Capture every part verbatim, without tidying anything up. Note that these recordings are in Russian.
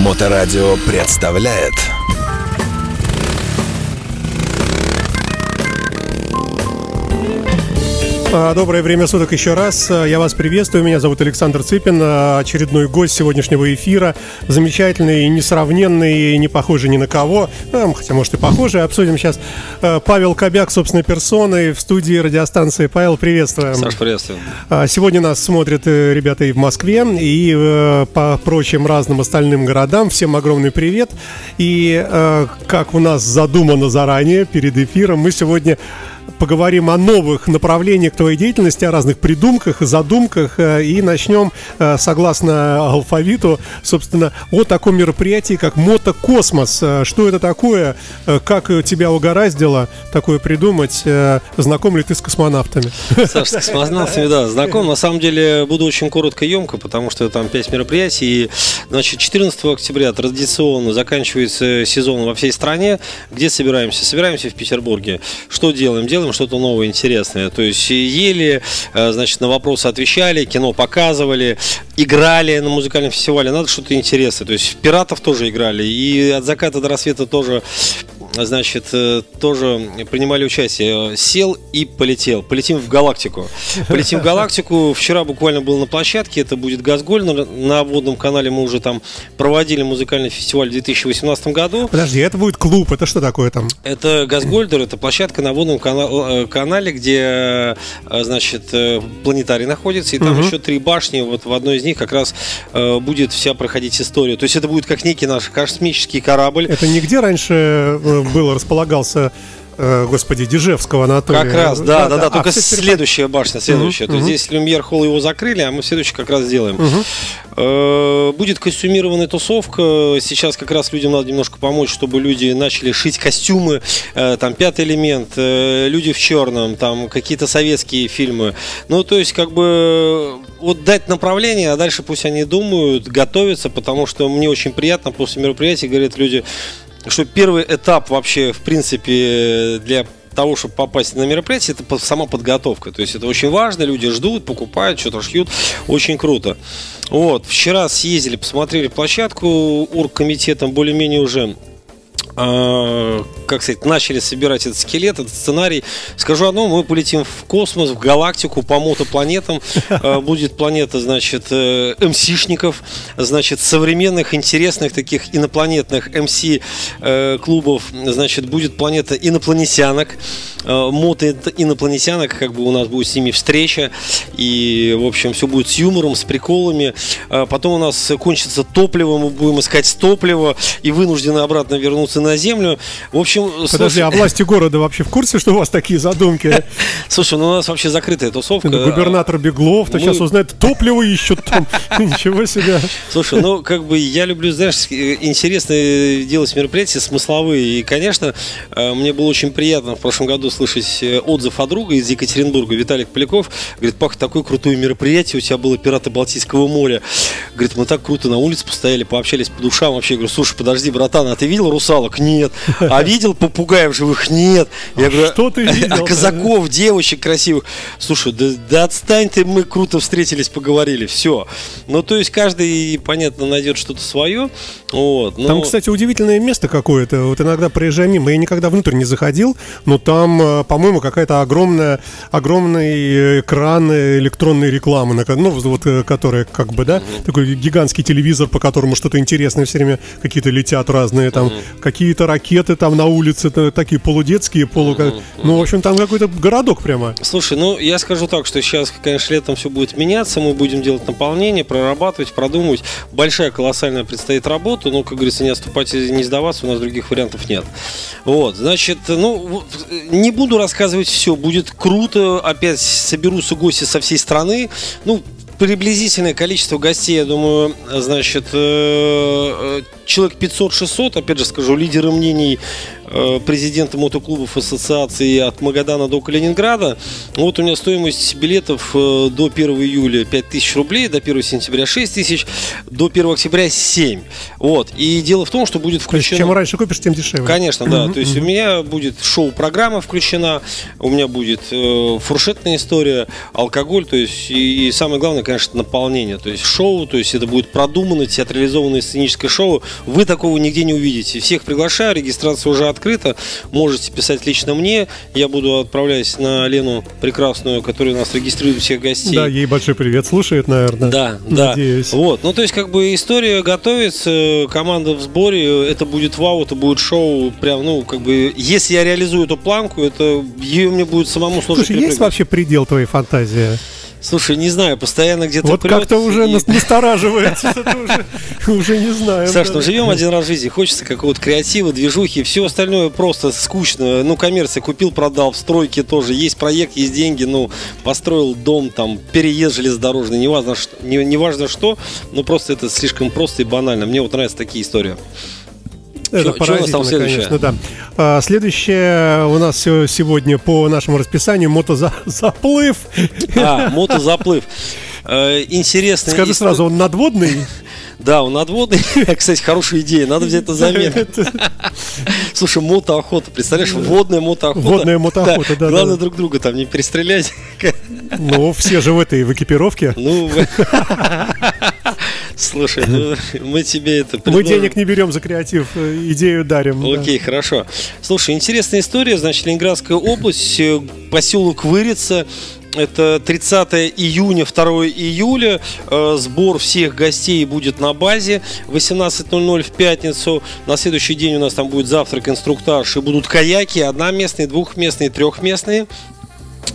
Моторадио представляет. Доброе время суток еще раз. Я вас приветствую. Меня зовут Александр Цыпин. Очередной гость сегодняшнего эфира. Замечательный, несравненный, не похожий ни на кого. Хотя, может, и похожий. Обсудим сейчас. Павел Кобяк, собственной персоной, в студии радиостанции. Павел, приветствуем. Саш, приветствую. Сегодня нас смотрят ребята и в Москве, и по прочим разным остальным городам. Всем огромный привет. И как у нас задумано заранее, перед эфиром, мы сегодня поговорим о новых направлениях твоей деятельности, о разных придумках, задумках. И начнем, согласно алфавиту, собственно, о таком мероприятии, как МотоКосмос. Что это такое? Как тебя угораздило такое придумать? Знаком ли ты с космонавтами? Саш, с космонавтами, да, знаком. На самом деле, буду очень коротко и емко, потому что там пять мероприятий. И, значит, четырнадцатого октября традиционно заканчивается сезон во всей стране. Где собираемся? Собираемся в Петербурге. Что делаем? Делаем что-то новое, интересное. То есть ели, значит, на вопросы отвечали, кино показывали, играли на музыкальном фестивале. Надо что-то интересное. То есть пиратов тоже играли. И от заката до рассвета тоже, значит, тоже принимали участие. Сел и полетел. Полетим в галактику. Полетим в галактику. Вчера буквально был на площадке. Это будет Газгольдер. На водном канале мы уже там проводили музыкальный фестиваль в две тысячи восемнадцатом году. Подожди, это будет клуб. Это что такое там? Это Газгольдер. Это площадка на водном канале, канале где, значит, планетарий находится. И там угу. еще три башни. Вот в одной из них как раз будет вся проходить история. То есть это будет как некий наш космический корабль. Это нигде раньше было, располагался, господи, Дежевского анатолия. Как раз, да, да, да, да, да. Только а, следующая башня, следующая. Угу, То угу. здесь Люмьер Холл его закрыли, а мы следующий как раз сделаем. Угу. Будет костюмированная тусовка. Сейчас как раз людям надо немножко помочь, чтобы люди начали шить костюмы. Там «Пятый элемент», «Люди в черном», там какие-то советские фильмы. Ну, то есть, как бы, вот дать направление, а дальше пусть они думают, готовятся, потому что мне очень приятно после мероприятия, говорят люди, что первый этап вообще, в принципе, для того, чтобы попасть на мероприятие, это сама подготовка. То есть это очень важно, люди ждут, покупают, что-то шьют. Очень круто. Вот, вчера съездили, посмотрели площадку, оргкомитетом более-менее уже, э, как сказать, начали собирать этот скелет, этот сценарий. Скажу одно, мы полетим в космос, в галактику, по мотопланетам. Э, будет планета, значит, э, МС-шников, значит, современных, интересных таких инопланетных МС-клубов. Значит, будет планета инопланетянок, э, мото-инопланетянок, как бы у нас будет с ними встреча. И, в общем, все будет с юмором, с приколами. Э, потом у нас кончится топливо, мы будем искать топливо и вынуждены обратно вернуться на Землю. В общем, Подожди, слушай... а власти города вообще в курсе, что у вас такие задумки? Слушай, ну у нас вообще закрытая тусовка. Губернатор Беглов-то мы... сейчас узнает, топливо ищут там. Ничего себе. Слушай, ну как бы я люблю, знаешь, интересно делать мероприятия смысловые. И, конечно, мне было очень приятно в прошлом году слышать отзыв от друга из Екатеринбурга, Виталий Поляков. Говорит, Пах, такое крутое мероприятие у тебя было, «Пираты Балтийского моря». Говорит, мы так круто на улице постояли, пообщались по душам. Вообще, я говорю, слушай, подожди, братан, а ты видел русалок? Нет. А видел попугаев живых? Нет. Я а говорю, что ты видел? А казаков, девочек красивых? Слушай, да, да отстань ты, мы круто встретились, поговорили, все. Ну, то есть каждый, понятно, найдет что-то свое. Вот, но... Там, кстати, удивительное место какое-то. Вот иногда проезжаем мимо, я никогда внутрь не заходил, но там, по-моему, какая-то огромная, огромный экран электронной рекламы, ну, вот, которая как бы, да, угу. такой гигантский телевизор, по которому что-то интересное все время, какие-то летят разные там, угу. какие-то ракеты там на улице. Улицы такие полудетские, полу... Mm-hmm. Ну, в общем, там какой-то городок прямо. Слушай, ну, я скажу так, что сейчас, конечно, летом все будет меняться. Мы будем делать наполнение, прорабатывать, продумывать. Большая, колоссальная предстоит работа. Но, как говорится, не отступать и не сдаваться. У нас других вариантов нет. Вот, значит, ну, не буду рассказывать все. Будет круто. Опять соберутся гости со всей страны. Ну, приблизительное количество гостей, я думаю, значит, человек пятьсот-шестьсот, опять же скажу, лидеры мнений президента мотоклубов ассоциации от Магадана до Калининграда. Вот у меня стоимость билетов до первого июля пять тысяч рублей, до первого сентября шесть тысяч, до первого октября семь. Вот. И дело в том, что будет включено... Чем раньше купишь, тем дешевле. Конечно, да. То есть у меня будет шоу-программа включена, у меня будет э, фуршетная история, алкоголь, то есть и, и самое главное, конечно, наполнение. То есть шоу, то есть это будет продуманное, театрализованное сценическое шоу. Вы такого нигде не увидите. Всех приглашаю, регистрация уже открыта. Можете писать лично мне. Я буду отправлять на Лену прекрасную, которая у нас регистрирует всех гостей. Да, ей большой привет, слушает, наверное. Да, да. Надеюсь. Вот. Ну, то есть, как бы история готовится, команда в сборе, это будет вау, это будет шоу. Прям, ну, как бы, если я реализую эту планку, это ее мне будет самому сложно. Слушай, есть вообще предел твоей фантазии? Слушай, не знаю, постоянно где-то вот прет. Вот как-то уже и... настораживается, уже не знаю. Саш, ну живем один раз в жизни, хочется какого-то креатива, движухи, все остальное просто скучно. Ну, коммерция, купил, продал, в стройке тоже, есть проект, есть деньги, ну, построил дом, там, переезд железнодорожный, неважно что, не, не важно что, но просто это слишком просто и банально. Мне вот нравятся такие истории. Это поразительно, конечно, да. А, следующее у нас сегодня по нашему расписанию мотозаплыв. А, мотозаплыв. Интересный. Скажи сразу, он надводный? Да, он надводный. Кстати, хорошая идея, надо взять это заметку. Слушай, мотоохота, представляешь, водная мотоохота. Водная мотоохота, да. Главное друг друга там не перестрелять. Ну, все же в этой, в экипировке. Ну, слушай, ну, мы тебе это предложим. Мы денег не берем за креатив, идею дарим. Окей, да. Хорошо. Слушай, интересная история. Значит, Ленинградская область, поселок Вырица. Это тридцатое июня, второе июля. э, Сбор всех гостей будет на базе восемнадцать ноль ноль в пятницу. На следующий день у нас там будет завтрак, инструктаж. И будут каяки, одноместные, двухместные, трехместные.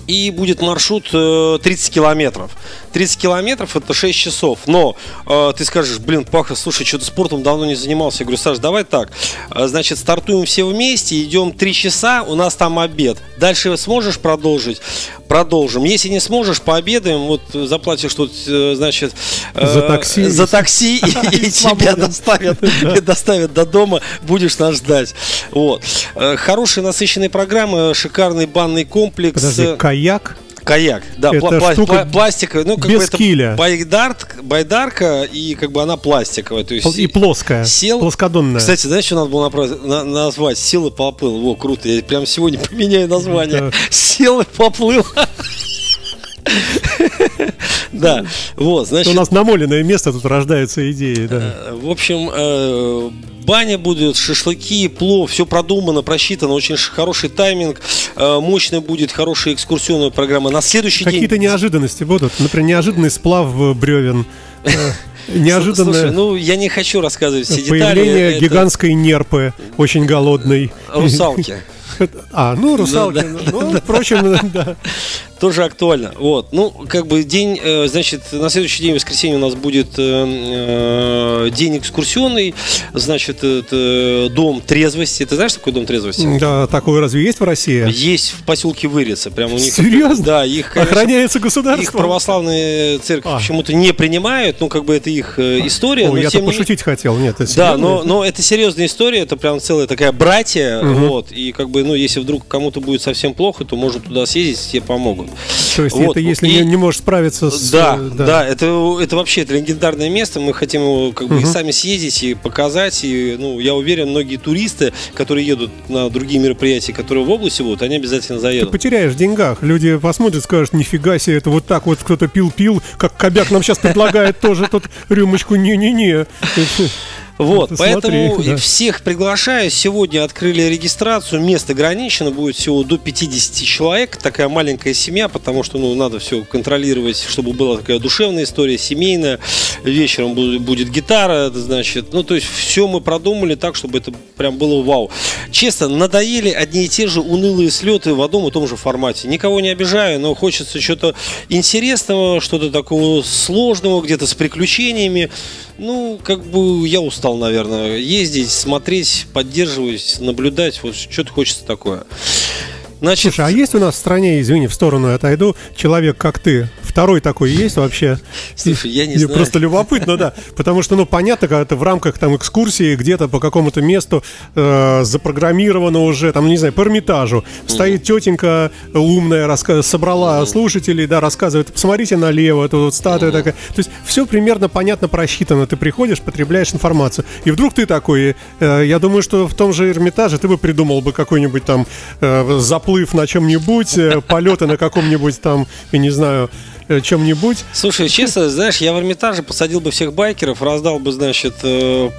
И будет маршрут тридцать километров. тридцать километров это шесть часов. Но э, ты скажешь, блин, Паха, слушай, что-то спортом давно не занимался. Я говорю, Саш, давай так. Значит, стартуем все вместе, идем три часа, у нас там обед. Дальше сможешь продолжить? Продолжим. Если не сможешь, пообедаем. Вот заплатишь тут, значит, э, за такси, за такси и тебя доставят до дома. Будешь нас ждать. Хорошие насыщенные программы, шикарный банный комплекс. Каяк? Каяк, да, пла- пла- пластиковая, ну, как бы это байдарка, байдарка, и как бы она пластиковая, то есть и плоская, сел, плоскодонная. Кстати, знаешь, что надо было направ- на- назвать? Сел и поплыл. Во, круто, я прям сегодня поменяю название. Сел и поплыл. Да, вот, значит. У нас намоленное место, тут рождаются идеи. В общем, баня будет, шашлыки, плов, все продумано, просчитано, очень хороший тайминг, мощная будет, хорошая экскурсионная программа. На следующий день какие-то неожиданности будут, например, неожиданный сплав бревен. Неожиданно. Слушай, ну я не хочу рассказывать все детали. Появление гигантской нерпы, очень голодной. Русалки. А, ну, русалки, да, да, ну, да, впрочем, да. Да. Тоже актуально. Вот, ну, как бы день, значит, на следующий день, в воскресенье, у нас будет э, день экскурсионный. Значит, это дом трезвости. Ты знаешь, такой дом трезвости? Да, такой разве есть в России? Есть в поселке Вырица. Прям у них. Серьезно? Да, их, конечно, охраняется государством. Их православные церкви а. почему-то не принимают. Ну, как бы это их история. О, но я-то пошутить не... хотел, нет, это серьезно. Да, но, но это серьезная история. Это прям целая такая братья. Угу. Вот, и как бы, ну, если вдруг кому-то будет совсем плохо, то можно туда съездить, тебе помогут. То есть вот. Это если и... не, не можешь справиться с... Да, да, да, это, это вообще это легендарное место. Мы хотим его как бы uh-huh. и сами съездить, и показать. И, ну, я уверен, многие туристы, которые едут на другие мероприятия, которые в области будут, они обязательно заедут. Ты потеряешь в деньгах. Люди посмотрят, скажут, нифига себе, это вот так вот кто-то пил-пил, как Кобяк нам сейчас предлагает тоже тут рюмочку. Не-не-не. Вот, это поэтому смотри, да. Всех приглашаю. Сегодня открыли регистрацию. Место ограничено, будет всего до пятьдесят человек. Такая маленькая семья, потому что, ну, надо все контролировать, чтобы была такая душевная история, семейная. Вечером будет гитара, значит. Ну, то есть все мы продумали так, чтобы это прям было вау. Честно, надоели одни и те же унылые слеты в одном и том же формате. Никого не обижаю, но хочется что-то интересного, что-то такого сложного, где-то с приключениями. Ну, как бы я устал, наверное, ездить, смотреть, поддерживать, наблюдать. Вот что-то хочется такое. Значит... Слушай, а есть у нас в стране, извини, в сторону отойду, человек, как ты? Второй такой есть вообще? Слушай, я не знаю. Просто любопытно, да. Потому что, ну, понятно, когда ты в рамках там экскурсии где-то по какому-то месту э, запрограммировано уже, там, не знаю, по Эрмитажу. Стоит тетенька умная, раска- собрала mm-hmm. слушателей, да, рассказывает, посмотрите налево, тут вот статуя mm-hmm. такая. То есть все примерно понятно просчитано. Ты приходишь, потребляешь информацию. И вдруг ты такой, э, я думаю, что в том же Эрмитаже ты бы придумал бы какой-нибудь там э, заплыв на чем-нибудь, э, полеты на каком-нибудь там, я не знаю... чем-нибудь. Слушай, честно, знаешь, я в Эрмитаже посадил бы всех байкеров, раздал бы, значит,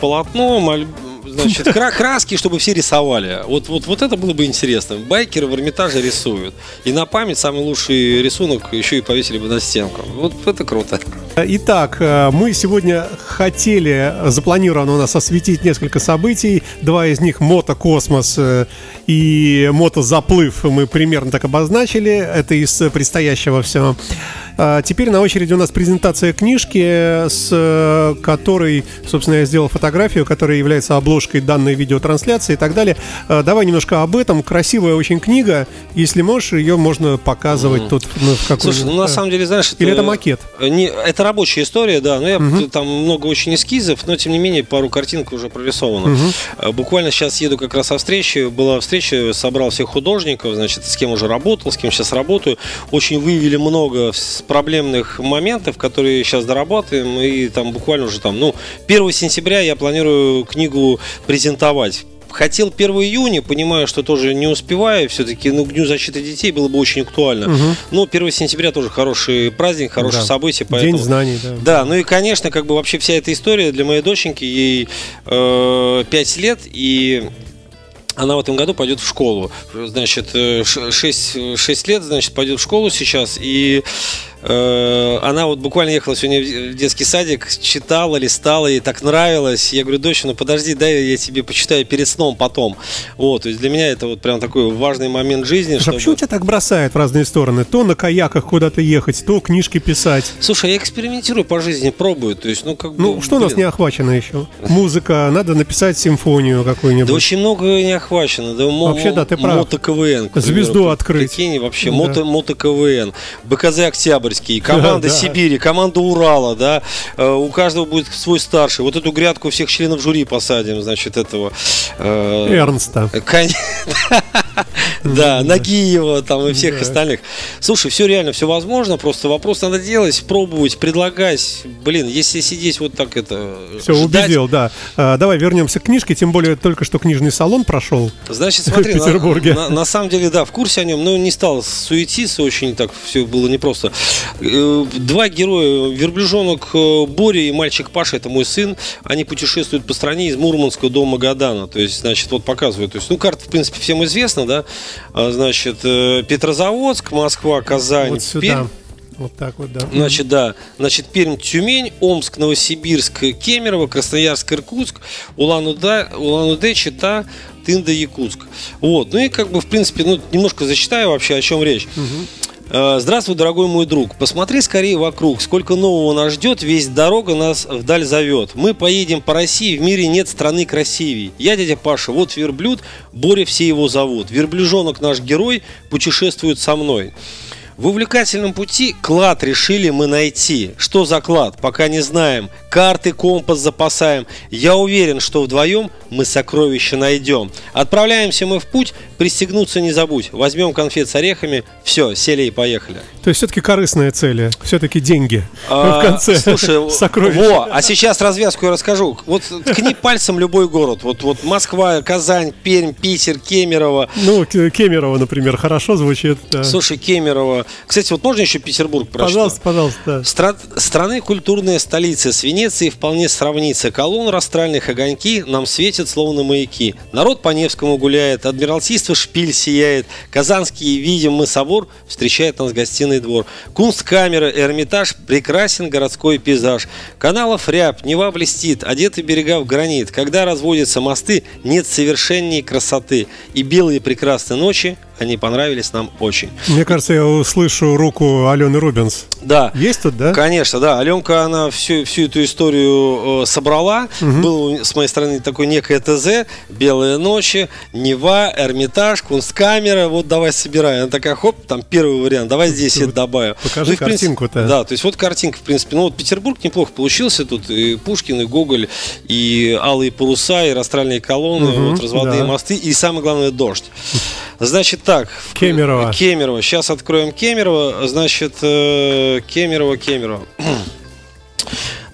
полотно, маль... значит, краски, чтобы все рисовали. Вот, вот, вот это было бы интересно. Байкеры в Эрмитаже рисуют. И на память самый лучший рисунок еще и повесили бы на стенку. Вот это круто. Итак, мы сегодня хотели, запланировано у нас осветить несколько событий. Два из них — МотоКосмос и мотозаплыв. Мы примерно так обозначили. Это из предстоящего всего. Теперь на очереди у нас презентация книжки, с которой, собственно, я сделал фотографию, которая является обложкой данной видеотрансляции и так далее. Давай немножко об этом. Красивая очень книга. Если можешь, ее можно показывать mm. тут. Ну, в Слушай, ну на самом деле, знаешь... Или это, это макет? Не, это рабочая история, да. Но я uh-huh. там много очень эскизов, но, тем не менее, пару картинок уже прорисовано. Uh-huh. Буквально сейчас еду как раз со встречи. Была встреча, собрал всех художников, значит, с кем уже работал, с кем сейчас работаю. Очень выявили много проблемных моментов, которые сейчас дорабатываем, и там буквально уже там, ну, первого сентября я планирую книгу презентовать. Хотел первого июня, понимаю, что тоже не успеваю. Все-таки, ну, к Дню защиты детей было бы очень актуально. Угу. Но первого сентября тоже хороший праздник, хорошее да. событие. Поэтому... День знаний, да. Да, ну и, конечно, как бы вообще вся эта история для моей доченьки, ей э, пять лет, и... Она в этом году пойдет в школу. Значит, шесть, шесть лет, значит, пойдет в школу сейчас. И э, она вот буквально ехала сегодня в детский садик, читала, листала, ей так нравилось. Я говорю: дочь, ну подожди, дай я тебе почитаю перед сном потом. Вот, то есть для меня это вот прям такой важный момент жизни. Чтобы... А почему тебя так бросает в разные стороны? То на каяках куда-то ехать, то книжки писать. Слушай, я экспериментирую по жизни, пробую. То есть, ну, как бы, ну что блин. У нас не охвачено еще? Музыка, надо написать симфонию какую-нибудь. Да очень много не охвачено. Хвачено, да, вообще, да, ты прав. Мото КВН, звезду открыть. Прикинь, вообще, да. мото, мото КВН, БКЗ Октябрьский, команда да, Сибири, да. команда Урала, да. У каждого будет свой старший. Вот эту грядку всех членов жюри посадим, значит, этого Эрнста. Да, Нагиева там и всех остальных. Слушай, все реально, все возможно. Просто вопрос надо делать, пробовать, предлагать. Блин, если сидеть вот так это. Все, убедил, да. Давай вернемся к книжке, тем более только что книжный салон прошел. Значит, смотри, в Петербурге. На, на, на самом деле, да, в курсе о нем, но не стал суетиться, очень так все было непросто. Два героя, верблюжонок Боря и мальчик Паша, это мой сын, они путешествуют по стране из Мурманска до Магадана, то есть, значит, вот показывают, то есть, ну, карта, в принципе, всем известна, да, значит, Петрозаводск, Москва, Казань, вот сюда. Пермь. Вот так вот, да. Значит, да. Значит, Пермь, Тюмень, Омск, Новосибирск, Кемерово, Красноярск, Иркутск, Улан-Удэ, Улан-Удэ, Чита, Тында, Якутск. Вот. Ну и как бы, в принципе, ну, немножко зачитаю вообще, о чем речь. Угу. Здравствуй, дорогой мой друг. Посмотри скорее вокруг, сколько нового нас ждет. Весь дорога нас вдаль зовет. Мы поедем по России, в мире нет страны красивей. Я дядя Паша, вот верблюд, Боря все его зовут. Верблюжонок наш герой путешествует со мной. В увлекательном пути клад решили мы найти. Что за клад, пока не знаем. Карты, компас запасаем. Я уверен, что вдвоем мы сокровища найдем. Отправляемся мы в путь, пристегнуться не забудь. Возьмем конфет с орехами. Все, сели и поехали. То есть все-таки корыстная цель, все-таки деньги а, в конце. Слушай, сокровища. Во, а сейчас развязку я расскажу. Вот ткни пальцем любой город. Вот, вот Москва, Казань, Пермь, Питер, Кемерово. Ну, Кемерово, например, хорошо звучит. Да. Слушай, Кемерово. Кстати, вот можно еще Петербург прочитать? Пожалуйста, пожалуйста. Стра- страны культурная столица. С Венецией вполне сравнится. Колонн растральных огоньки нам светят, словно маяки. Народ по Невскому гуляет. Адмиралтейство шпиль сияет. Казанский, видим мы, собор встречает нас гостиный двор. Кунсткамера, Эрмитаж, прекрасен городской пейзаж. Каналов рябь, Нева блестит, одеты берега в гранит. Когда разводятся мосты, нет совершенней красоты. И белые прекрасные ночи Они понравились нам очень. Мне кажется, я услышу руку Алёны Рубинс. Да. Есть тут, да? Конечно, да. Алёнка, она всю, всю эту историю э, собрала. Угу. Был, с моей стороны, такой некое ТЗ. «Белые ночи», «Нева», «Эрмитаж», «Кунсткамера». Вот давай собирай. Она такая, хоп, там первый вариант. Давай здесь это вот добавим. Покажи, ну, и, в принципе, картинку-то. Да, то есть вот картинка, в принципе. Ну вот Петербург неплохо получился. Тут и Пушкин, и Гоголь, и алые паруса, и растральные колонны, угу, вот, разводные, да, мосты. И самое главное, дождь. Значит, так, Кемерово. Кемерово. Сейчас откроем Кемерово. Значит, Кемерово, Кемерово.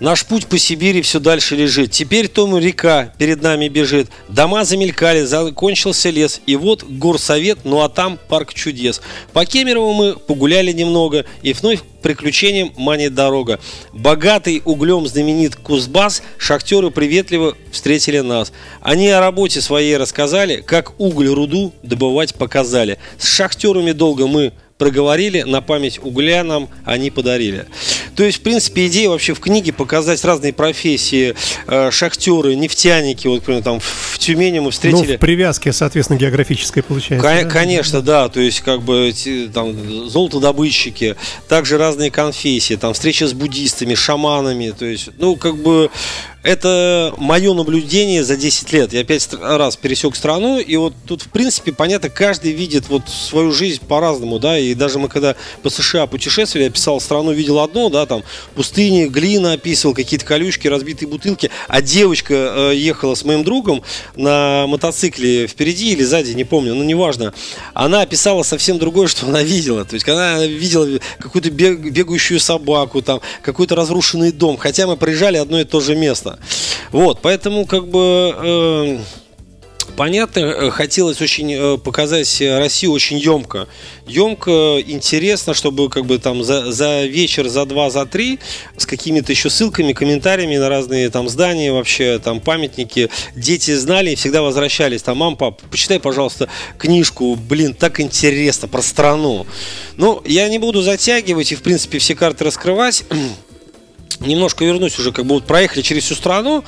Наш путь по Сибири все дальше лежит. Теперь то река перед нами бежит. Дома замелькали, закончился лес. И вот горсовет, ну а там парк чудес. По Кемерову мы погуляли немного. И вновь приключениям манит дорога. Богатый углем знаменит Кузбасс. Шахтеры приветливо встретили нас. Они о работе своей рассказали. Как уголь руду добывать показали. С шахтерами долго мы проговорили, на память угля нам они подарили. То есть, в принципе, идея вообще в книге показать разные профессии, э, шахтеры, нефтяники, вот, например, там в Тюмени мы встретили. Ну, в привязке, соответственно, географической получается. Кон- да? Конечно, да, то есть, как бы, там, золотодобытчики, также разные конфессии, там, встреча с буддистами, шаманами, то есть, ну, как бы... Это мое наблюдение за десять лет. Я пять раз пересек страну, и вот тут, в принципе, понятно, каждый видит вот свою жизнь по-разному, да, и даже мы когда по США путешествовали, я писал страну, видел одно, да, там пустыни, глина описывал, какие-то колючки, разбитые бутылки, а девочка э, ехала с моим другом на мотоцикле впереди или сзади, не помню, ну, неважно. Она описала совсем другое, что она видела, то есть она видела какую-то бег, бегающую собаку, там, какой-то разрушенный дом, хотя мы проезжали одно и то же место. Вот, поэтому, как бы, э, понятно, хотелось очень э, показать Россию очень емко. Емко, интересно, чтобы, как бы, там за, за вечер, за два, за три, с какими-то еще ссылками, комментариями на разные там здания, вообще там памятники. Дети знали и всегда возвращались. Там, мам, пап, почитай, пожалуйста, книжку. Блин, так интересно, про страну. Ну, я не буду затягивать и, в принципе, все карты раскрывать. Немножко вернусь уже, как бы вот проехали через всю страну.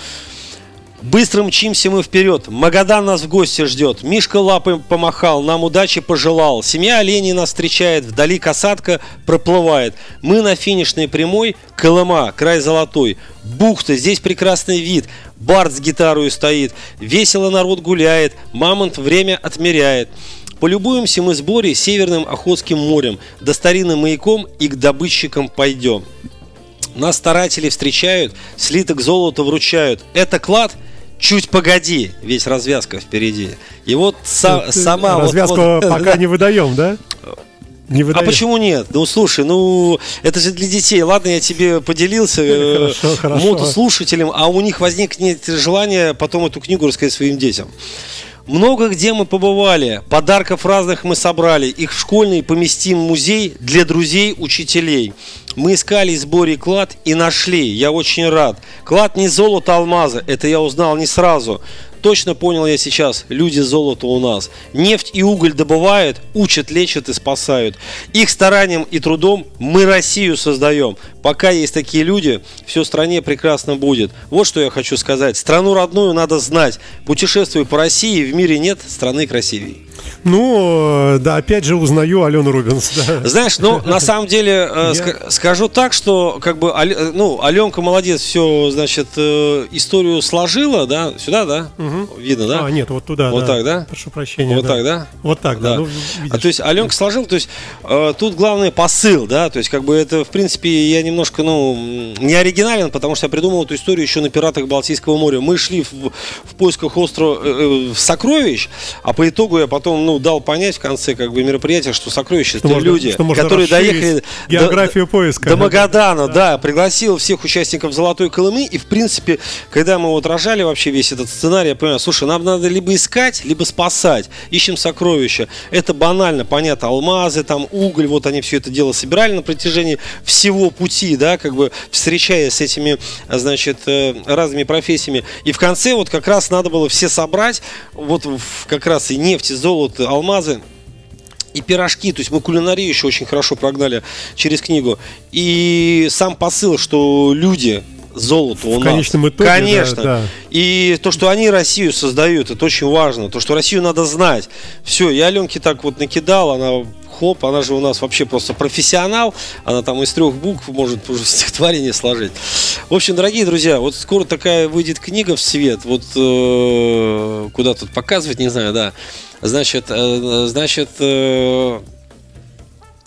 Быстро мчимся мы вперед. Магадан нас в гости ждет. Мишка лапой помахал, нам удачи пожелал. Семья оленей нас встречает, вдали касатка проплывает. Мы на финишной прямой. Колыма, край золотой. Бухта, здесь прекрасный вид. Бард с гитарой стоит. Весело народ гуляет. Мамонт время отмеряет. Полюбуемся мы с Борей северным Охотским морем. До старинным маяком и к добытчикам пойдем. Нас старатели встречают, слиток золота вручают. Это клад? Чуть погоди, ведь развязка впереди. И вот са- сама... Развязку вот, вот, пока да. не выдаем, да? Не выдаем. А почему нет? Ну, слушай, ну, это же для детей. Ладно, я тебе поделился э, мотослушателям, а у них возникнет желание потом эту книгу рассказать своим детям. Много где мы побывали, подарков разных мы собрали. Их в школьный поместим музей для друзей, учителей. Мы искали с Борей клад и нашли, я очень рад. Клад не золото, алмазы, это я узнал не сразу. Точно понял я сейчас, люди золото у нас. Нефть и уголь добывают, учат, лечат и спасают. Их старанием и трудом мы Россию создаем. Пока есть такие люди, все в стране прекрасно будет. Вот что я хочу сказать. Страну родную надо знать. Путешествуй по России, в мире нет страны красивей. Ну, да, опять же узнаю Алёну Рубинс, да. Знаешь, ну, на самом деле, э, ск- скажу так, что, как бы, Алё, ну, Алёнка молодец, все, значит, э, историю сложила, да, сюда, да, угу. Видно, да? А, нет, вот туда, вот да. так, да? Прошу прощения. Вот да. так, да? Вот так, да, да. Ну, а, то есть, Алёнка сложила, то есть, э, тут главный посыл, да, то есть, как бы, это, в принципе, я немножко, ну, не оригинален, потому что я придумал эту историю еще на «Пиратах Балтийского моря». Мы шли в, в поисках острова, э, э, сокровищ, а по итогу я потом Потом, ну, дал понять в конце, как бы, мероприятия, что сокровища — это люди, которые доехали географию до, поиска, до Магадана, да. да, пригласил всех участников «Золотой Колымы». И, в принципе, когда мы вот рожали вообще весь этот сценарий, я понял, слушай, нам надо либо искать, либо спасать. Ищем сокровища. Это банально, понятно, алмазы, там, уголь, вот они все это дело собирали на протяжении всего пути, да, как бы встречаясь с этими, значит, разными профессиями. И в конце вот как раз надо было все собрать, вот как раз и нефть, и золото, вот алмазы и пирожки, то есть мы кулинарию еще очень хорошо прогнали через книгу. И сам посыл, что люди золоту у нас. В конечном итоге, конечно. Да, да. И то, что они Россию создают, это очень важно. То, что Россию надо знать. Все, я Аленке так вот накидал, она... Хоп, она же у нас вообще просто профессионал. Она там из трех букв может уже стихотворение сложить. В общем, дорогие друзья, вот скоро такая выйдет книга в свет. Вот э, куда тут показывать, не знаю, да. Значит, э, значит э,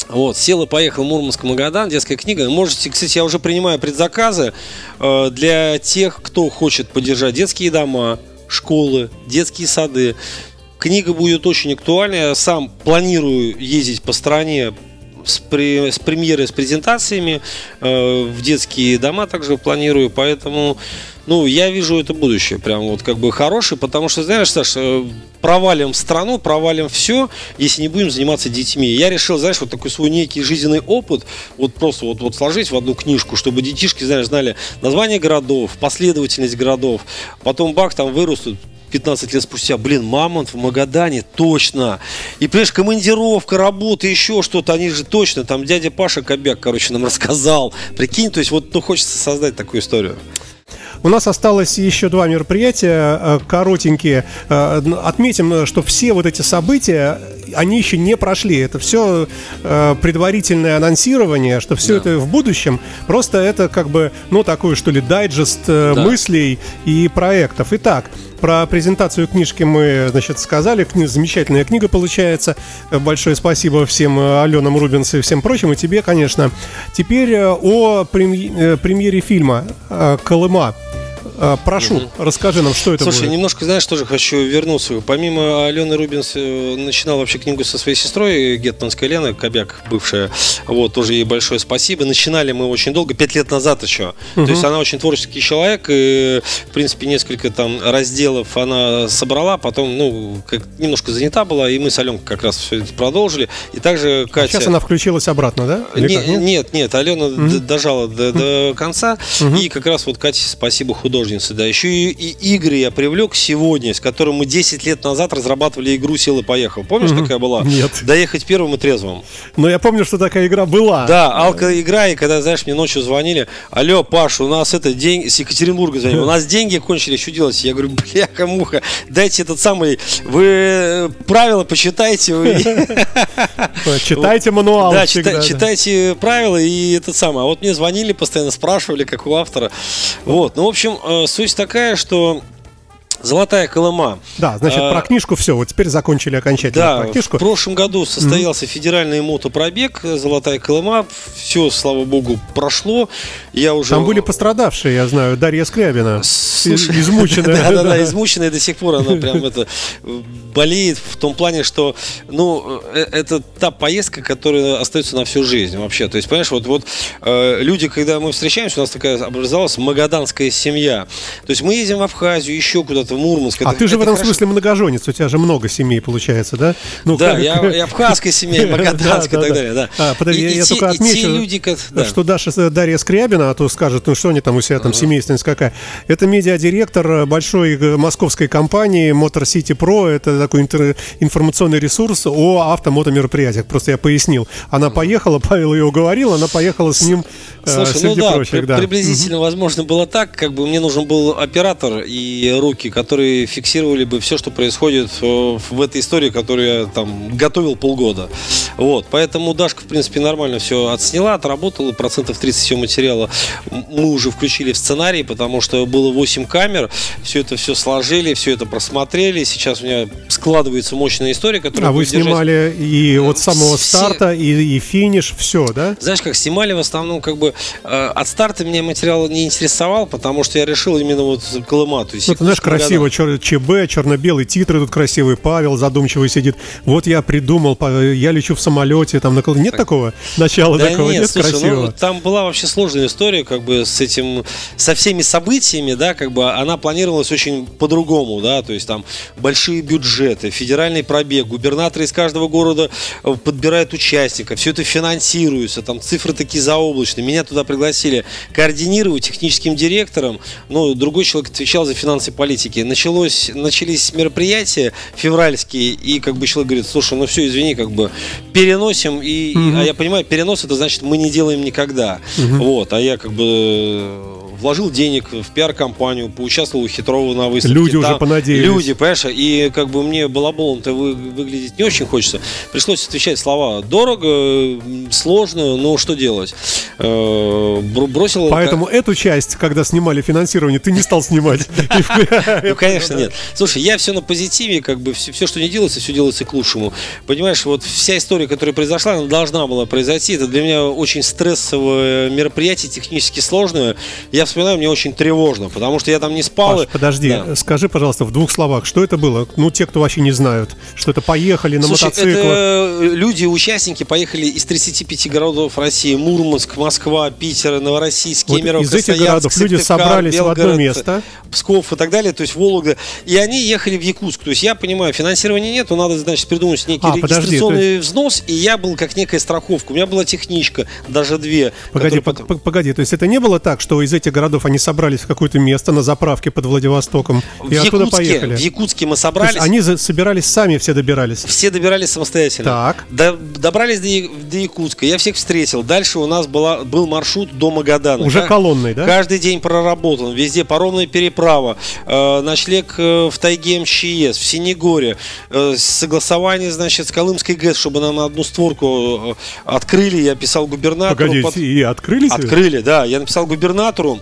вот, сел и поехал Мурманск, Магадан, детская книга. Можете, кстати, я уже принимаю предзаказы э, для тех, кто хочет поддержать детские дома, школы, детские сады. Книга будет очень актуальна. Я сам планирую ездить по стране с, пре- с премьерой, с презентациями. Э- в детские дома также планирую. Поэтому, ну, я вижу это будущее прям вот как бы хорошее. Потому что, знаешь, Саш, провалим страну, провалим все, если не будем заниматься детьми. Я решил, знаешь, вот такой свой некий жизненный опыт вот просто вот, вот сложить в одну книжку, чтобы детишки, знаешь, знали название городов, последовательность городов. Потом бах, там вырастут. пятнадцать лет спустя, блин, Мамонт в Магадане, точно. И, понимаешь, командировка, работа, еще что-то, они же точно, там дядя Паша Кобяк, короче, нам рассказал. Прикинь, то есть вот, ну, хочется создать такую историю. У нас осталось еще два мероприятия коротенькие. Отметим, что все вот эти события, они еще не прошли. Это все предварительное анонсирование, что все да. это в будущем. Просто это как бы, ну, такой, что ли, дайджест да. мыслей и проектов. Итак, про презентацию книжки мы, значит, сказали. Кни- замечательная книга получается. Большое спасибо всем Алёнам Рубинс и всем прочим, и тебе, конечно. Теперь о прем- премьере фильма «Колыма». Прошу, угу. расскажи нам, что это Слушай, будет. Слушай, немножко, знаешь, тоже хочу вернуться. Помимо Алены Рубинс, начинал вообще книгу со своей сестрой, гетманской Лены, Кобяк, бывшая. Вот, тоже ей большое спасибо. Начинали мы очень долго, пять лет назад еще. Угу. То есть она очень творческий человек. И, в принципе, несколько там разделов она собрала. Потом, ну, как, немножко занята была. И мы с Аленкой как раз все это продолжили. И также Катя... Сейчас она включилась обратно, да? Не, нет, нет. Алена угу. д- дожала до, до конца. Угу. И как раз вот Кате спасибо художнику. Да, еще и, и игры я привлек сегодня, с которым мы десять лет назад разрабатывали игру «Сел и поехал». Помнишь, mm-hmm. такая была? Нет. Доехать первым и трезвым. Но я помню, что такая игра была. Да, алко-игра, и когда, знаешь, мне ночью звонили: алло, Паш, у нас это деньги, с Екатеринбурга звонили, у нас деньги кончились, что делать? Я говорю, бляха-муха, дайте этот самый, вы правила почитайте. Читайте мануал. Да, читайте правила и этот самый. А вот мне звонили, постоянно спрашивали, как у автора. Вот, ну, в общем... Суть такая, что «Золотая Колыма». Да, значит, про а, книжку все, вот теперь закончили окончательно да, про книжку. В прошлом году состоялся mm-hmm. федеральный мотопробег «Золотая Колыма». Все, слава богу, прошло. Я уже... Там были пострадавшие, я знаю, Дарья Скрябина. Слушай, измученная. Да-да-да, измученная до сих пор, она прям это болеет в том плане, что, ну, это та поездка, которая остается на всю жизнь вообще. То есть, понимаешь, вот, вот люди, когда мы встречаемся, у нас такая образовалась магаданская семья. То есть мы ездим в Абхазию, еще куда-то, в Мурманск. А это, ты же в этом хорошо. Смысле многоженец, у тебя же много семей получается, да? Ну, да, как... я, я абхазская семья, магаданская и так далее, да. А, подожди, я только отмечу, что Дарья Скрябина, а то скажет, ну что они там у себя там семейственность какая. Это медиадиректор большой московской компании Motor City Pro, это такой интер... информационный ресурс о автомотомероприятиях, просто я пояснил. Она поехала, Павел ее уговорил, она поехала с ним. Слушай, среди ну да, прочих, при, да. приблизительно, возможно, было так, как бы мне нужен был оператор и руки, которые фиксировали бы все, что происходит в этой истории, которую я там готовил полгода. Вот, поэтому Дашка, в принципе, нормально все отсняла, отработала, процентов тридцать всего материала мы уже включили в сценарий, потому что было восемь камер, все это все сложили, все это просмотрели, сейчас у меня складывается мощная история, которая... А вы снимали держать... и от самого все... старта, и, и финиш, все, да? Знаешь, как снимали в основном, как бы от старта меня материал не интересовал, потому что я решил именно вот Колыма. То есть, ну, ты знаешь, красиво чер- ЧБ, черно-белый титры тут красивый, Павел задумчивый сидит. Вот я придумал, я лечу в самолете, там на Колыме. Нет так. такого? Начала да такого нет, нет слушай, красивого? Ну, там была вообще сложная история, как бы с этим, со всеми событиями, да, как бы она планировалась очень по-другому, да, то есть там большие бюджеты, федеральный пробег, губернаторы из каждого города подбирают участников, все это финансируется, там цифры такие заоблачные. Меня туда пригласили координировать техническим директором, но другой человек отвечал за финансы политики. Началось, начались мероприятия февральские, и как бы человек говорит: слушай, ну все, извини, как бы переносим, и, mm-hmm. и а я понимаю, перенос — это значит, мы не делаем никогда. Mm-hmm. Вот, а я как бы вложил денег в пиар-компанию, поучаствовал у Хитрова на выставке. Люди там уже понадеялись. Люди, понимаешь, и как бы мне балаболом-то вы, выглядеть не очень хочется. Пришлось отвечать слова дорого, сложно, но что делать? Бросил. Поэтому как... эту часть, когда снимали финансирование, ты не стал снимать. Ну, конечно, нет. Слушай, я все на позитиве, как бы все, что не делается, все делается к лучшему. Понимаешь, вот вся история, которая произошла, она должна была произойти. Это для меня очень стрессовое мероприятие, технически сложное. Я вспоминаю, мне очень тревожно, потому что я там не спал. Паш, подожди, да. Скажи, пожалуйста, в двух словах, что это было? Ну, те, кто вообще не знают, что это поехали на Слушай, мотоциклах. Это люди, участники, поехали из тридцати пяти городов России: Мурманск, Москва, Питер, Новороссийск, вот Кемерово, Красноярск, Сыктывкар, Белгород, из этих городов люди собрались Белгород, в одно место. Псков и так далее, то есть Вологда. И они ехали в Якутск. То есть я понимаю, финансирования нет, надо, значит, придумать некий а, регистрационный подожди, есть... взнос, и я был как некая страховка. У меня была техничка, даже две. Погоди, которые... по- погоди, то есть это не было так, что из этих городов они собрались в какое-то место на заправке под Владивостоком в и Якутске, оттуда поехали? В Якутске мы собрались. То есть они за- собирались сами, все добирались? Все добирались самостоятельно. Так. До- добрались до, Я- до Якутска, я всех встретил. Дальше у нас была, был маршрут до Магадана. Уже К- колонной, да? Каждый день проработан, везде паромная переправа, э- ночлег в тайге эм че эс, в Синегорье, э- согласование, значит, с Колымской ГЭС, чтобы нам одну створку открыли. Я писал губернатору. Погоди, под... и открылись? Открыли, да. Я написал губернатору.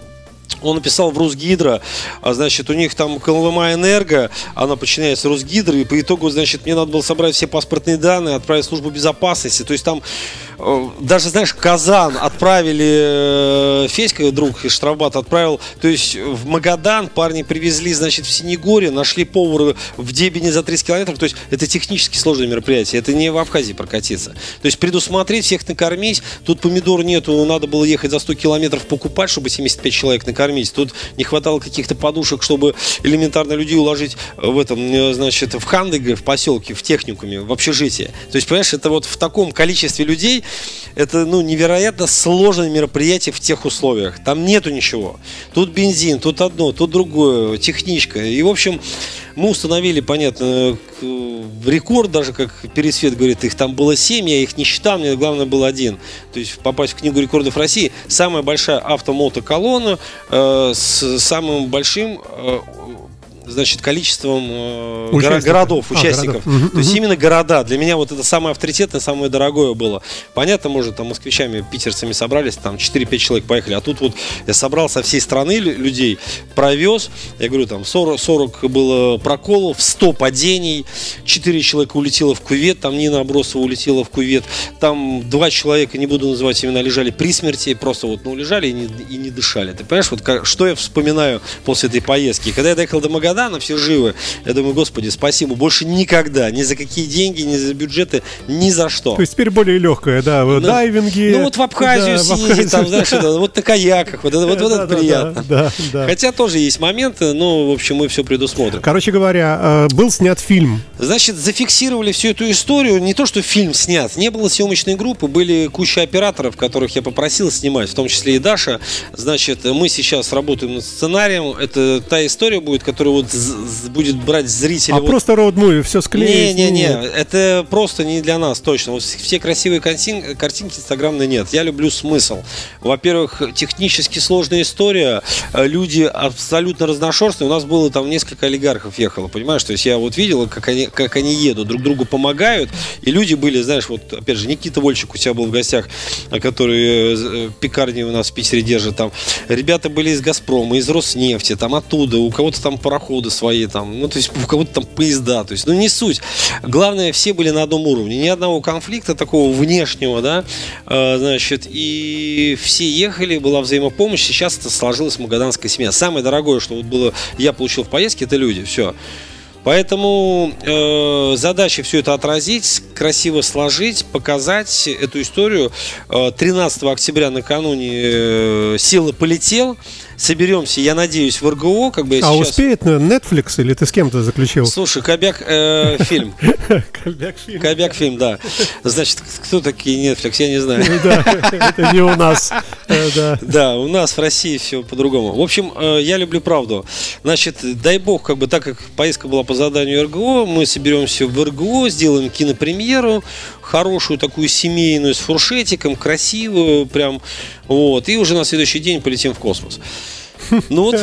Он написал в Русгидро, значит, у них там Колымаэнерго, она подчиняется Русгидро, и по итогу, значит, мне надо было собрать все паспортные данные, отправить в службу безопасности. То есть там даже, знаешь, Казань отправили, Федька, друг из Штрафбата, отправил, то есть в Магадан парни привезли, значит, в Синегорье, нашли повара в Дебине за тридцать километров. То есть это технически сложное мероприятие, это не в Абхазии прокатиться. То есть предусмотреть, всех накормить, тут помидор нету, надо было ехать за сто километров покупать, чтобы семьдесят пять человек накормить. Тут не хватало каких-то подушек, чтобы элементарно людей уложить в этом, значит, в Хандыге, в поселке, в техникуме, в общежитии. То есть, понимаешь, это вот в таком количестве людей, это, ну, невероятно сложное мероприятие в тех условиях. Там нету ничего. Тут бензин, тут одно, тут другое, техничка. И, в общем, мы установили, понятно, рекорд, даже, как Пересвет говорит, их там было семь, я их не считал, мне главное был один. То есть попасть в Книгу рекордов России. Самая большая автомотоколонна э, с самым большим э, значит, количеством э, Участник. городов, участников. А, городов. То есть именно города. Для меня вот это самое авторитетное, самое дорогое было. Понятно, может, там москвичами, питерцами собрались, там четыре-пять человек поехали. А тут вот я собрал со всей страны людей, провез, я говорю, там сорок, сорок было проколов, сто падений, четыре человека улетело в кювет, там Нина Абросова улетела в кювет, там два человека, не буду называть имена, лежали при смерти, просто вот, ну, лежали и не, и не дышали. Ты понимаешь, вот как, что я вспоминаю после этой поездки? Когда я доехал до Магадана, на все живы. Я думаю, господи, спасибо. Больше никогда, ни за какие деньги, ни за бюджеты, ни за что. То есть теперь более легкое, да, ну, дайвинги. Ну вот в Абхазию, да, съездить, там, знаешь, это, вот на каяках, вот, вот, вот да, это да, приятно. Да, да. Хотя тоже есть моменты, но, в общем, мы все предусмотрим. Короче говоря, был снят фильм. Значит, зафиксировали всю эту историю. Не то, что фильм снят, не было съемочной группы, были куча операторов, которых я попросил снимать, в том числе и Даша. Значит, мы сейчас работаем над сценарием. Это та история будет, которую вот будет брать зрителя. А вот просто роуд-муви, все склеить? Не-не-не, это просто не для нас, точно. Вот все красивые картин... картинки инстаграмные нет. Я люблю смысл. Во-первых, технически сложная история, люди абсолютно разношерстные. У нас было там несколько олигархов ехало, понимаешь? То есть я вот видел, как они, как они едут, друг другу помогают. И люди были, знаешь, вот опять же, Никита Вольчик у тебя был в гостях, который пекарни у нас в Питере держит. Там ребята были из «Газпрома», из «Роснефти», там оттуда, у кого-то там пароход ходы свои там, ну, то есть у кого-то там поезда, то есть, ну, не суть. Главное, все были на одном уровне, ни одного конфликта такого внешнего, да, э, значит, и все ехали, была взаимопомощь, сейчас это сложилась магаданская семья. Самое дорогое, что вот было, я получил в поездке, это люди, все. Поэтому э, задача все это отразить, красиво сложить, показать эту историю. тринадцатого октября накануне «Сила полетел». Соберемся, я надеюсь, в эр гэ о. Как бы я а сейчас... успеет Netflix или ты с кем-то заключил? Слушай, Кобяк э, фильм. Кобяк фильм. Кобяк фильм, да. Значит, кто такие Netflix, я не знаю. Это не у нас. Да, у нас в России все по-другому. В общем, я люблю правду. Значит, дай бог, как бы так как поездка была по заданию эр гэ о, мы соберемся в эр гэ о, сделаем кинопремьеру. Хорошую такую семейную, с фуршетиком, красивую прям, вот, и уже на следующий день полетим в космос. Ну вот.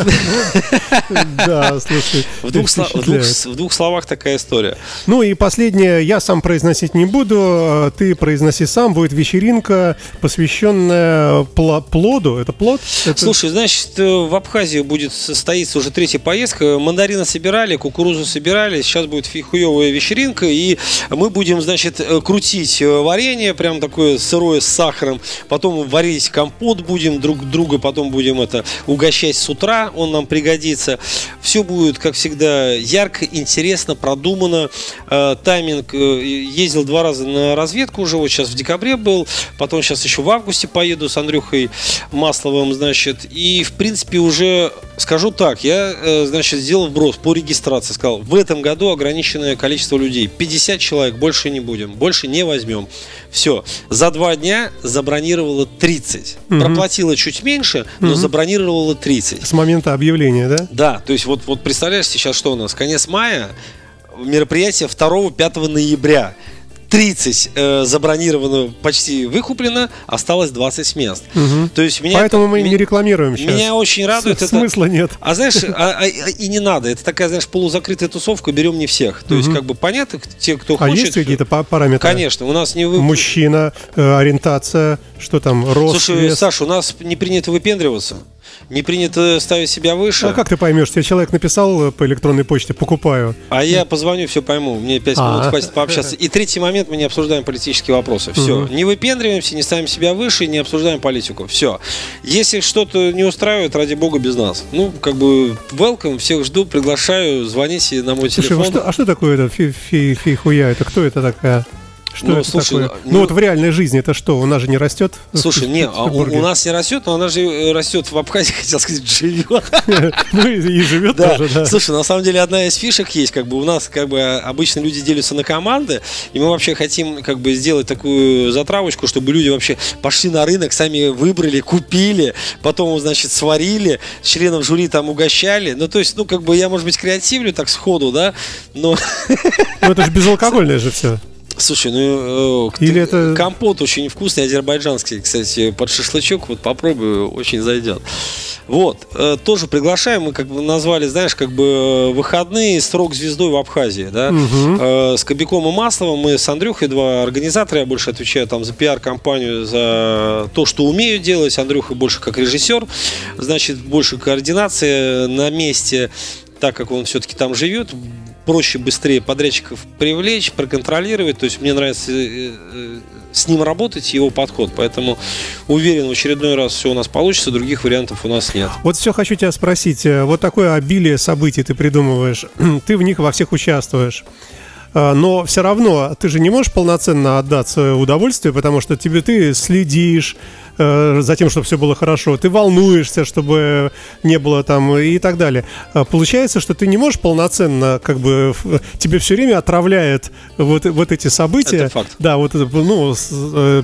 Да, слушай. В двух словах такая история. Ну и последнее, я сам произносить не буду, ты произноси сам. Будет вечеринка, посвященная плоду. Это плод? Слушай, значит, в Абхазии будет состоится уже третья поездка. Мандарины собирали, кукурузу собирали. Сейчас будет хуевая вечеринка. И мы будем, значит, крутить варенье, прям такое сырое с сахаром. Потом варить компот будем, друг друга потом будем это угощать с утра. Он нам пригодится. Все будет, как всегда, ярко, интересно, продумано. Тайминг. Ездил два раза на разведку уже. Вот сейчас в декабре был. Потом сейчас еще в августе поеду с Андрюхой Масловым, значит. И, в принципе, уже скажу так. Я, значит, сделал вброс по регистрации. Сказал, в этом году ограниченное количество людей. пятьдесят человек. Больше не будем. Больше не возьмем. Все. За два дня забронировало тридцать. Угу. Проплатило чуть меньше, но угу. забронировало тридцать. С момента объявления, да? Да. То есть вот, вот представляешь сейчас, что у нас? Конец мая. Мероприятие второго-пятого ноября. тридцать э, забронировано, почти выкуплено, осталось двадцать мест. Угу. То есть меня поэтому это, мы меня, не рекламируем сейчас. Меня очень радует. С- это. Смысла нет. А знаешь, а, а, и не надо. Это такая, знаешь, полузакрытая тусовка, берем не всех. То угу. есть как бы понятно, те, кто а хочет. А есть какие-то параметры? Конечно, у нас не вы... Мужчина, э, ориентация, что там, рост. Слушай, вес. Саша, у нас не принято выпендриваться. Не принято ставить себя выше. А как ты поймешь? Тебе человек написал по электронной почте, покупаю. А я позвоню, все пойму. Мне пять минут хватит пообщаться. И третий момент, мы не обсуждаем политические вопросы. Все. Не выпендриваемся, не ставим себя выше, не обсуждаем политику. Все. Если что-то не устраивает, ради бога, без нас. Ну, как бы, welcome, всех жду, приглашаю, звоните на мой телефон. Слушай, а что такое это фейхуя? Это кто это такая? Что ну, это слушай, такое? Ну, ну вот в реальной жизни это что? У нас же не растет. Слушай, в, не, в, в у, у нас не растет, но она же растет в Абхазии, хотел сказать, живет. Ну и живет тоже. Слушай, на самом деле одна из фишек есть, как бы у нас как бы обычно люди делятся на команды, и мы вообще хотим как бы сделать такую затравочку, чтобы люди вообще пошли на рынок, сами выбрали, купили, потом значит сварили, членов жюри там угощали. Ну то есть, ну как бы я может быть креативлю так сходу, да, но. Ну это же безалкогольное же все. Слушай, ну э, Или это... компот очень вкусный, азербайджанский, кстати, под шашлычок, вот попробую, очень зайдет. Вот, э, тоже приглашаем, мы как бы назвали, знаешь, как бы выходные с рок-звездой в Абхазии, да, угу. э, с Кобяком и Масловым, мы с Андрюхой, два организатора, я больше отвечаю там за пиар-компанию, за то, что умею делать, Андрюха больше как режиссер, значит, больше координации на месте, так как он все-таки там живет. Проще, быстрее подрядчиков привлечь, проконтролировать. То есть мне нравится с ним работать, его подход. Поэтому уверен, в очередной раз все у нас получится, других вариантов у нас нет. Вот все хочу тебя спросить. Вот такое обилие событий ты придумываешь. Ты в них во всех участвуешь. Но все равно ты же не можешь полноценно отдаться удовольствию, потому что тебе ты следишь э, за тем, чтобы все было хорошо, ты волнуешься, чтобы не было там и так далее. Получается, что ты не можешь полноценно, как бы тебе все время отравляет вот, вот эти события. Это факт. Да, вот ну,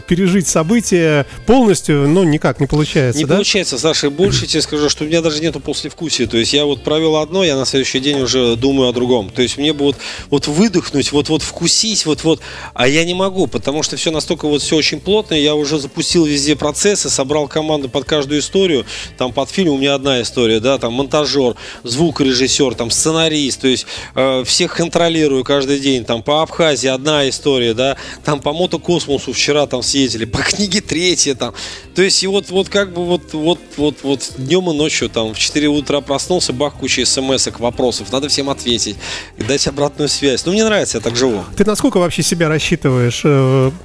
пережить события полностью, ну никак не получается. Не да? получается, Саша, больше тебе скажу, что у меня даже нету послевкусия. То есть я вот провел одно, я на следующий день уже думаю о другом. То есть мне бы вот, вот выдохнуть. Вот-вот вкусить, вот-вот. А я не могу, потому что все настолько вот все очень плотно. Я уже запустил везде процессы, собрал команду под каждую историю. Там под фильм у меня одна история, да, там монтажер, звукорежиссер, там сценарист. То есть э, всех контролирую каждый день. Там по Абхазии одна история, да. Там по МотоКосмосу вчера там съездили, по книге третья там. То есть и вот, вот как бы вот, вот, вот, вот днем и ночью там в четыре утра проснулся, бах, куча смс-ок, вопросов. Надо всем ответить и дать обратную связь. Ну мне нравится. Я так живу. Ты насколько вообще себя рассчитываешь?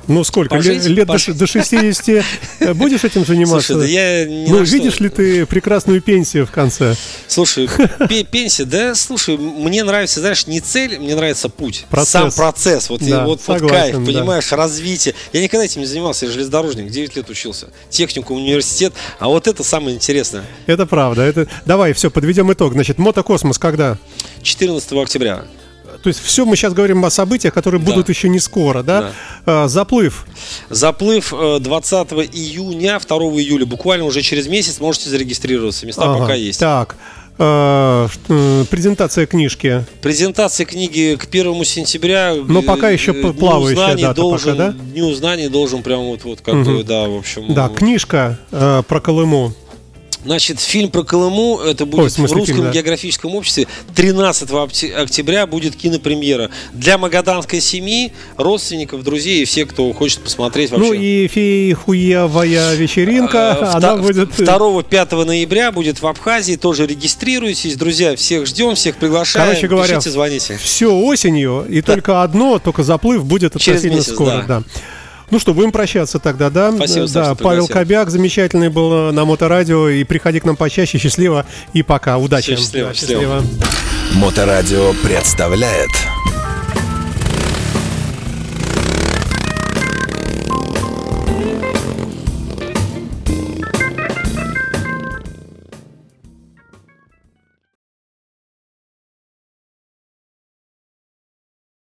Ну, сколько? Пожить, лет пожить. До шестидесяти будешь этим заниматься? Слушай, да я не ну, видишь что... ли ты прекрасную пенсию в конце? Слушай, пенсия, да, слушай, мне нравится, знаешь, не цель, мне нравится путь. Процесс. Сам процесс. Вот, да, и вот, согласен, вот кайф, да. Понимаешь, развитие. Я никогда этим не занимался, я железнодорожник, девять лет учился. Техникум, университет. А вот это самое интересное. Это правда. Это... Давай, все, подведем итог. Значит, МотоКосмос когда? четырнадцатого октября. То есть все, мы сейчас говорим о событиях, которые да. будут еще не скоро, да? да. Заплыв. Заплыв двадцатого июня, второго июля. Буквально уже через месяц можете зарегистрироваться. Места ага, пока есть. Так. Презентация книжки. Презентация книги к первому сентября. Но пока еще плавающая дата должен, пока, да? Дню знаний должен прям вот, вот как угу. бы, да, в общем. Да, книжка э, про Колыму. Значит, фильм про Колыму, это будет Ой, в, смысле, в Русском фильм, да. географическом обществе. тринадцатого октября будет кинопремьера для магаданской семьи, родственников, друзей и всех, кто хочет посмотреть вообще. Ну и фейхуевая вечеринка, она будет... второго-пятого ноября будет в Абхазии, тоже регистрируйтесь, друзья, всех ждем, всех приглашаем, короче говоря, пишите, звоните. Все осенью, и да. только одно, только заплыв будет относительно месяц, скоро, да. да. Ну что, будем прощаться тогда, да? Спасибо, да, Павел Кобяк замечательный был на Моторадио. И приходи к нам почаще. Счастливо и пока. Удачи. Счастливо. Счастливо. Счастливо. Моторадио представляет.